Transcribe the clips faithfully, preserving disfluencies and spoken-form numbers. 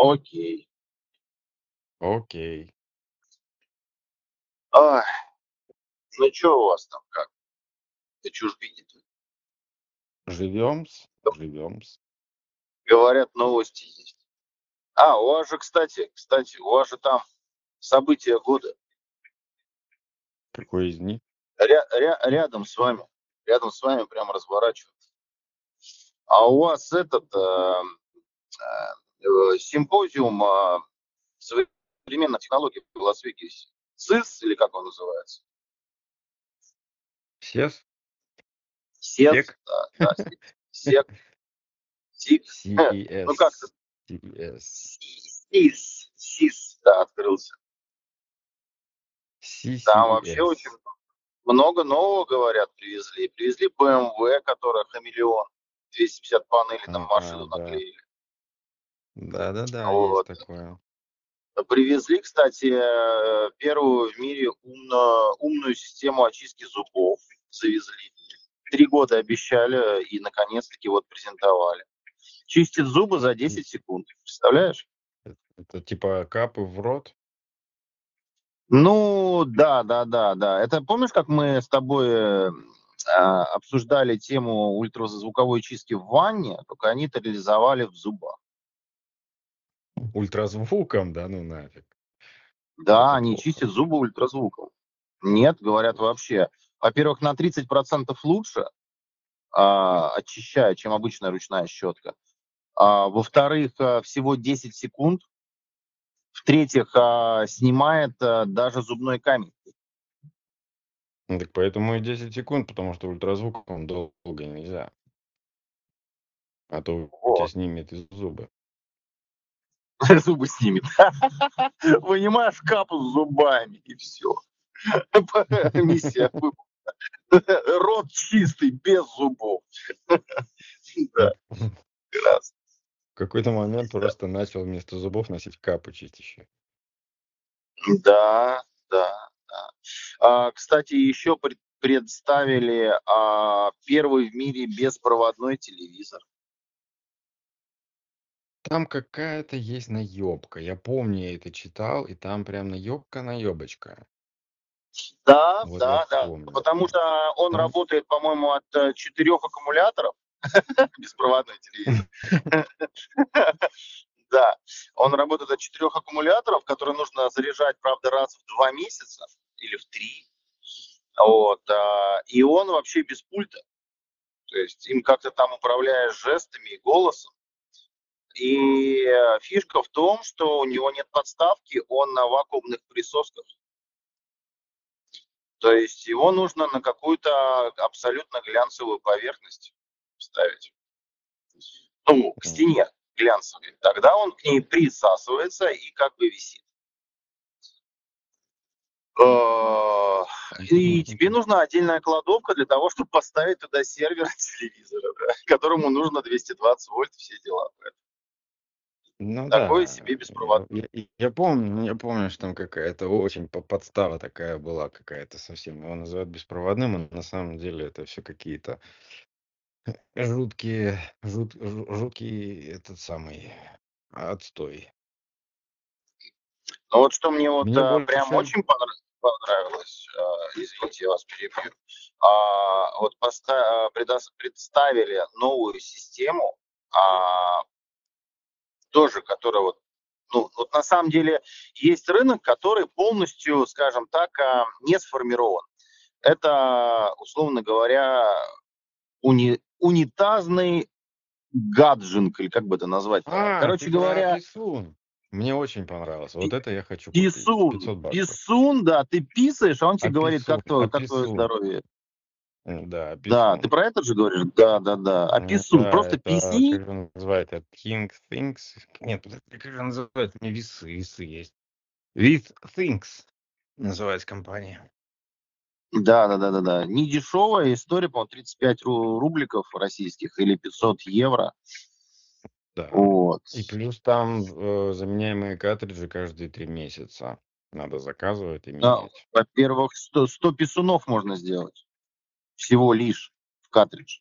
Окей. Окей. Ай, ну что у вас там как? Ты чужбине тут? Живем-с, живем-с. Говорят, новости есть. А, у вас же, кстати, кстати, у вас же там события года. Какой из них? Ря- ря- рядом с вами. Рядом с вами прямо разворачивается. А у вас этот э, э, симпозиум э, современной технологии в Лас-Вегасе. си и эс, или как он называется? Сес? Сек, Сек. Да, да, Сек. Сик. си и эс. Ну как-то. си и эс. си и эс, да, открылся. си и эс. Там вообще очень много нового, говорят, привезли. Привезли бэ эм вэ, которая хамелеон. двести пятьдесят панелей на машину а, да. наклеили. Да-да-да, вот. Есть такое. Привезли, кстати, первую в мире умно, умную систему очистки зубов. Завезли. Три года обещали и, наконец-таки, вот презентовали. Чистит зубы за десять секунд. Представляешь? Это, это типа капы в рот? Ну, да-да-да-да. Это помнишь, как мы с тобой а, обсуждали тему ультразвуковой чистки в ванне? Только они это реализовали в зубах. Ультразвуком? Да ну нафиг. Да, они чистят зубы ультразвуком. Нет, говорят, вообще. Во-первых, на тридцать процентов лучше а, очищает, чем обычная ручная щетка. А, во-вторых, всего десять секунд. В-третьих, а, снимает а, даже зубной камень. Так поэтому и десять секунд, потому что ультразвуком долго нельзя. А то вот. Тебя снимет из зубы. Зубы снимет. Вынимаешь капу с зубами, и все. Миссия выполнена. Рот чистый, без зубов. Да. Раз. В какой-то момент да. просто начал вместо зубов носить капы чистящие. Да, да, да. А, кстати, еще пред- представили а, первый в мире беспроводной телевизор. Там какая-то есть наебка. Я помню, я это читал, и там прям наебка-наебочка. Да, вот да, да, помню. Потому что он там... работает, по-моему, от четырех аккумуляторов, беспроводной телевизор, да, он работает от четырех аккумуляторов, которые нужно заряжать, правда, раз в два месяца или в три, вот, и он вообще без пульта, то есть им как-то там управляешь жестами и голосом, и фишка в том, что у него нет подставки, он на вакуумных присосках. То есть его нужно на какую-то абсолютно глянцевую поверхность ставить. Ну, к стене глянцевой. Тогда он к ней присасывается и как бы висит. И тебе нужна отдельная кладовка для того, чтобы поставить туда сервер телевизора, да, которому нужно двести двадцать вольт, все дела. Ну, такое да. себе беспроводное. Я, я помню, я помню, что там какая-то очень подстава такая была, какая-то совсем. Его называют беспроводным, а на самом деле это все какие-то жуткие, жут, жуткие этот самый отстой. Ну вот что мне вот мне прям всего... очень понравилось, извините, я вас перебью. А, вот поста- представили новую систему. А, тоже, которая вот, ну, вот на самом деле есть рынок, который полностью, скажем так, не сформирован. Это, условно говоря, уни, унитазный гаджинг, или как бы это назвать? А, короче говоря... Писун. Мне очень понравилось. Вот это я хочу купить. Писун, писун, да, ты писаешь, а он тебе а говорит, писун, как, твое, а как твое здоровье. Да, да, ты про это же говоришь? Да, да, да. А писун, да, просто это, писи. Как же называют? Это King Things. Нет, как же называют? У меня весы, весы есть. Withings называется компания. Да, да, да, да, да. Не дешевая история, по-моему, тридцать пять рубликов российских или пятьсот евро. Да. Вот. И плюс там э, заменяемые картриджи каждые три месяца. Надо заказывать и менять. Да, во-первых, сто писунов можно сделать. Всего лишь в картридж.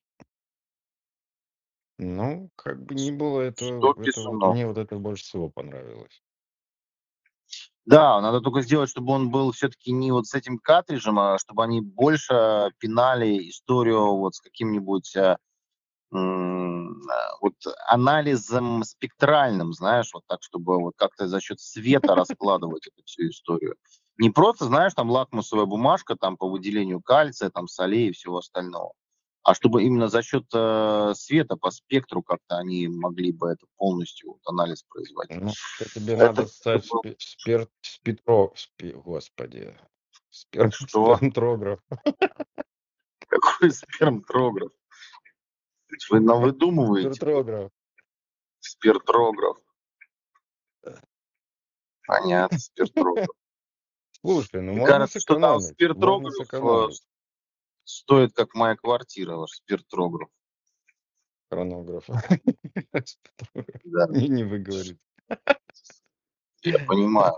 Ну, как бы ни было, это, Что это вот писано? мне вот это больше всего понравилось. Да, надо только сделать, чтобы он был все-таки не вот с этим картриджем, а чтобы они больше пинали историю вот с каким-нибудь э, м, э, вот анализом спектральным, знаешь, вот так, чтобы вот как-то за счет света раскладывать эту всю историю. Не просто, знаешь, там лакмусовая бумажка там по выделению кальция, там солей и всего остального, а чтобы именно за счет э, света по спектру как-то они могли бы это полностью вот, анализ производить. Ну, это тебе Это надо стать было спе- спер- спектро... спе- господи, спер- что? спектрограф. Какой спермтрограф? Вы нам выдумываете Спектрограф. спиртрограф. Понятно, спиртрограф. Слушай, ну Мне можно кажется, что там сэкономить, можно спиртрограф э, сэкономить стоит, как моя квартира, ваш спиртрограф. хронограф. Да, Не, не выговорит. я понимаю.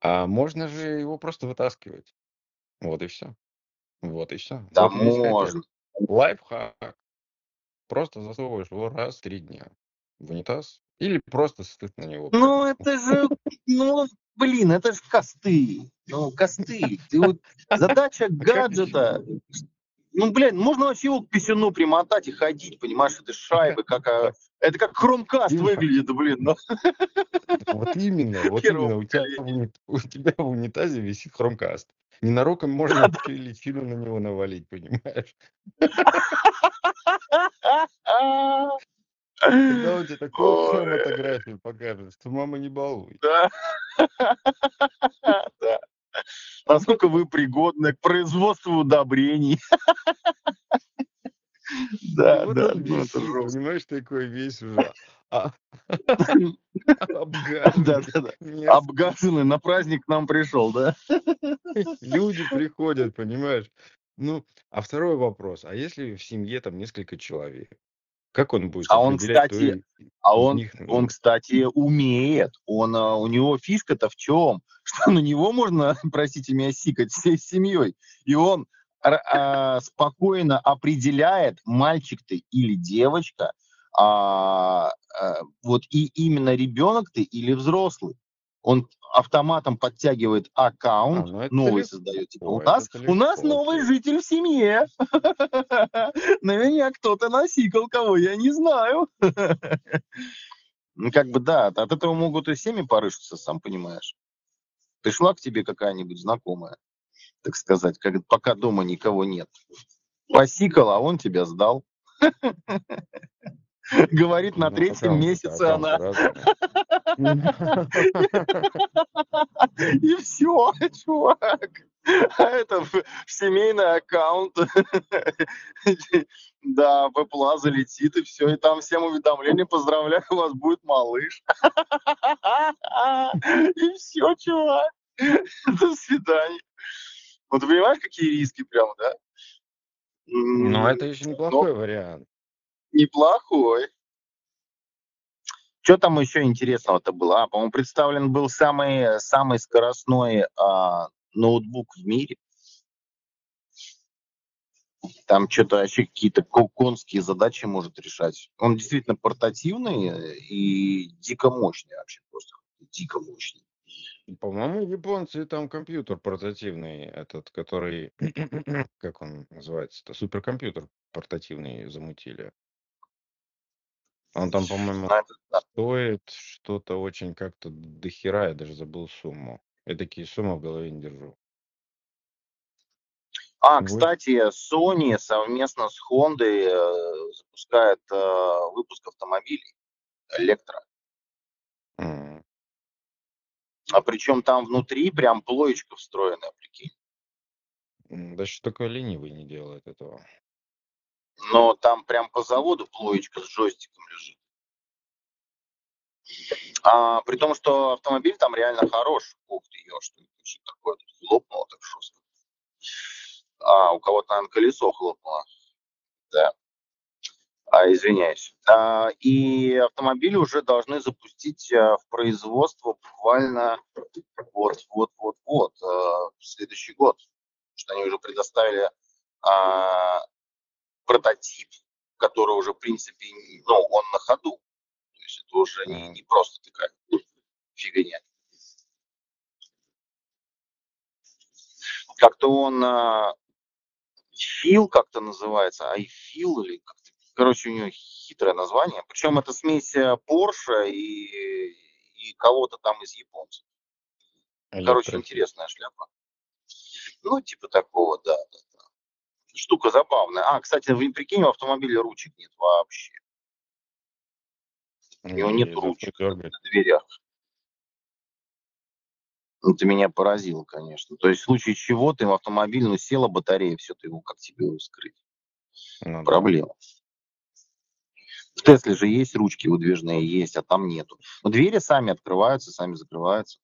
А можно же его просто вытаскивать. Вот и все. Вот и все. Да Вот весь хай-тек. можно. Лайфхак. Просто засовываешь его раз в три дня в унитаз. Или просто стыд на него Ну, прыгнул. это же, ну, блин, это же косты. Ну, косты. Ты вот, задача А как еще? гаджета. Ну, блин, можно вообще его к писюну примотать и ходить, понимаешь, этой шайбы, как... а, Так, Это как хромкаст Тимофей, выглядит, блин, ну, вот именно, вот первого именно, у тебя, в поколения. уни- у тебя в унитазе висит хромкаст. Ненароком можно Да, еще и личину на него навалить, понимаешь? да. Тогда он тебе такую Ой, хроматографию покажет, что мама не балуй. да, да. Насколько вы пригодны к производству удобрений. И Да, вот да, он ну это висит, жестко. понимаешь, такой весь уже а- Да, обгаженный. да, да. Нет, Обгаженный на праздник к нам пришел, да? люди приходят, понимаешь? Ну, а второй вопрос. А если в семье там несколько человек? Как он будет А он, определять, кто кстати, и- а из он, них он, м, кстати, умеет. Он, а, у него фишка-то в чем? Что на него можно, простите меня, сикать всей семьей. И он р- а, спокойно определяет, мальчик ты или девочка, а, а, вот и именно ребенок ты или взрослый. Он автоматом подтягивает А, аккаунт, ну это новый создает. Типа, у легко, это нас, у нас легко, новый окей. житель в семье. На меня кто-то насикал, кого я не знаю. Ну, как бы да, от этого могут и семьи порышиться, сам понимаешь. Пришла к тебе какая-нибудь знакомая, так сказать, как, пока дома никого нет. Посикал, а он тебя сдал. Говорит, на Ну, третьем аккаунты-то, месяце аккаунты она. разные. И все, чувак. А это в- семейный аккаунт. Да, Бэпла залетит, и все. И там всем уведомления. Поздравляю, у вас будет малыш. И все, чувак. До свидания. Вот ты понимаешь, какие риски прям, да? Но М, это еще Но неплохой вариант. неплохой. Что там еще интересного-то было? А, по-моему, представлен был самый, самый скоростной а, ноутбук в мире. Там что-то вообще какие-то ко- конские задачи может решать. Он действительно портативный э, и дико мощный вообще просто. Дико мощный. По-моему, японцы там компьютер портативный, этот, который, как он называется-то, суперкомпьютер портативный замутили. Он там, по-моему, На это- да. стоит что-то очень как-то дохера, я даже забыл сумму. Я такие суммы в голове не держу. А, Вы- кстати, Sony совместно с Хондой э, запускает э, выпуск автомобилей электро. М, А причем там внутри прям плоечка встроенная, прикинь. м, Да что такое ленивый не делает этого? Но там прям по заводу плоечка с джойстиком лежит. А, при том, что автомобиль там реально хорош. Ух ты, ё, что это вообще такое? Тут хлопнуло так жестко. А, у кого-то, наверное, колесо хлопнуло. Да. А, извиняюсь. А, и автомобили уже должны запустить а, в производство буквально вот-вот-вот-вот а, в следующий год. Потому что они уже предоставили а, прототип. который уже, в принципе, ну, он на ходу. То есть это уже не, не просто такая фигня. Как-то он Фил, как-то называется, Айфил, или как-то, короче, у него хитрое название. Причем это смесь Porsche и, и кого-то там из японцев. Короче, интересная шляпа. Ну, типа такого, да, да, да. Штука забавная. А, кстати, прикинь, у автомобиля ручек нет вообще. У него нет ручек на дверях. Это меня поразило, конечно. То есть в случае чего ты в автомобиль, ну, села батарея, все, ты его как тебе его скрыть? Ну, проблема. Да. В Тесле же есть ручки выдвижные, есть, а там нету. Но двери сами открываются, сами закрываются.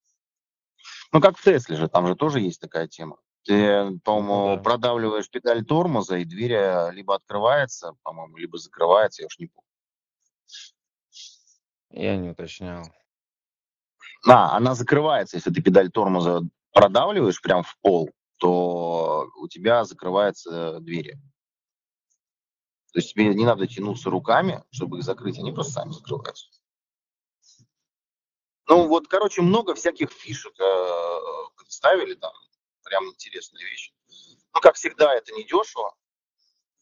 Ну, как в Тесле же, там же тоже есть такая тема. Ты, по-моему, да. продавливаешь педаль тормоза, и дверь либо открывается, по-моему, либо закрывается, я уж не помню. Я не уточнял. А, она закрывается, если ты педаль тормоза продавливаешь прям в пол, то у тебя закрываются двери. То есть тебе не надо тянуться руками, чтобы их закрыть, они просто сами закрываются. Ну вот, короче, много всяких фишек представили там, прям интересные вещи. Ну, как всегда, это не дешево.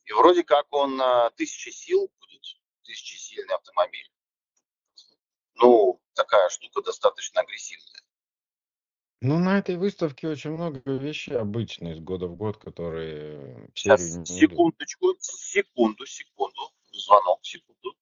И вроде как он тысячи сил будет, тысячесильный автомобиль. Ну, такая штука достаточно агрессивная. Ну, на этой выставке очень много вещей обычных из года в год, которые... Сейчас, секундочку, секунду, секунду, звонок, секунду.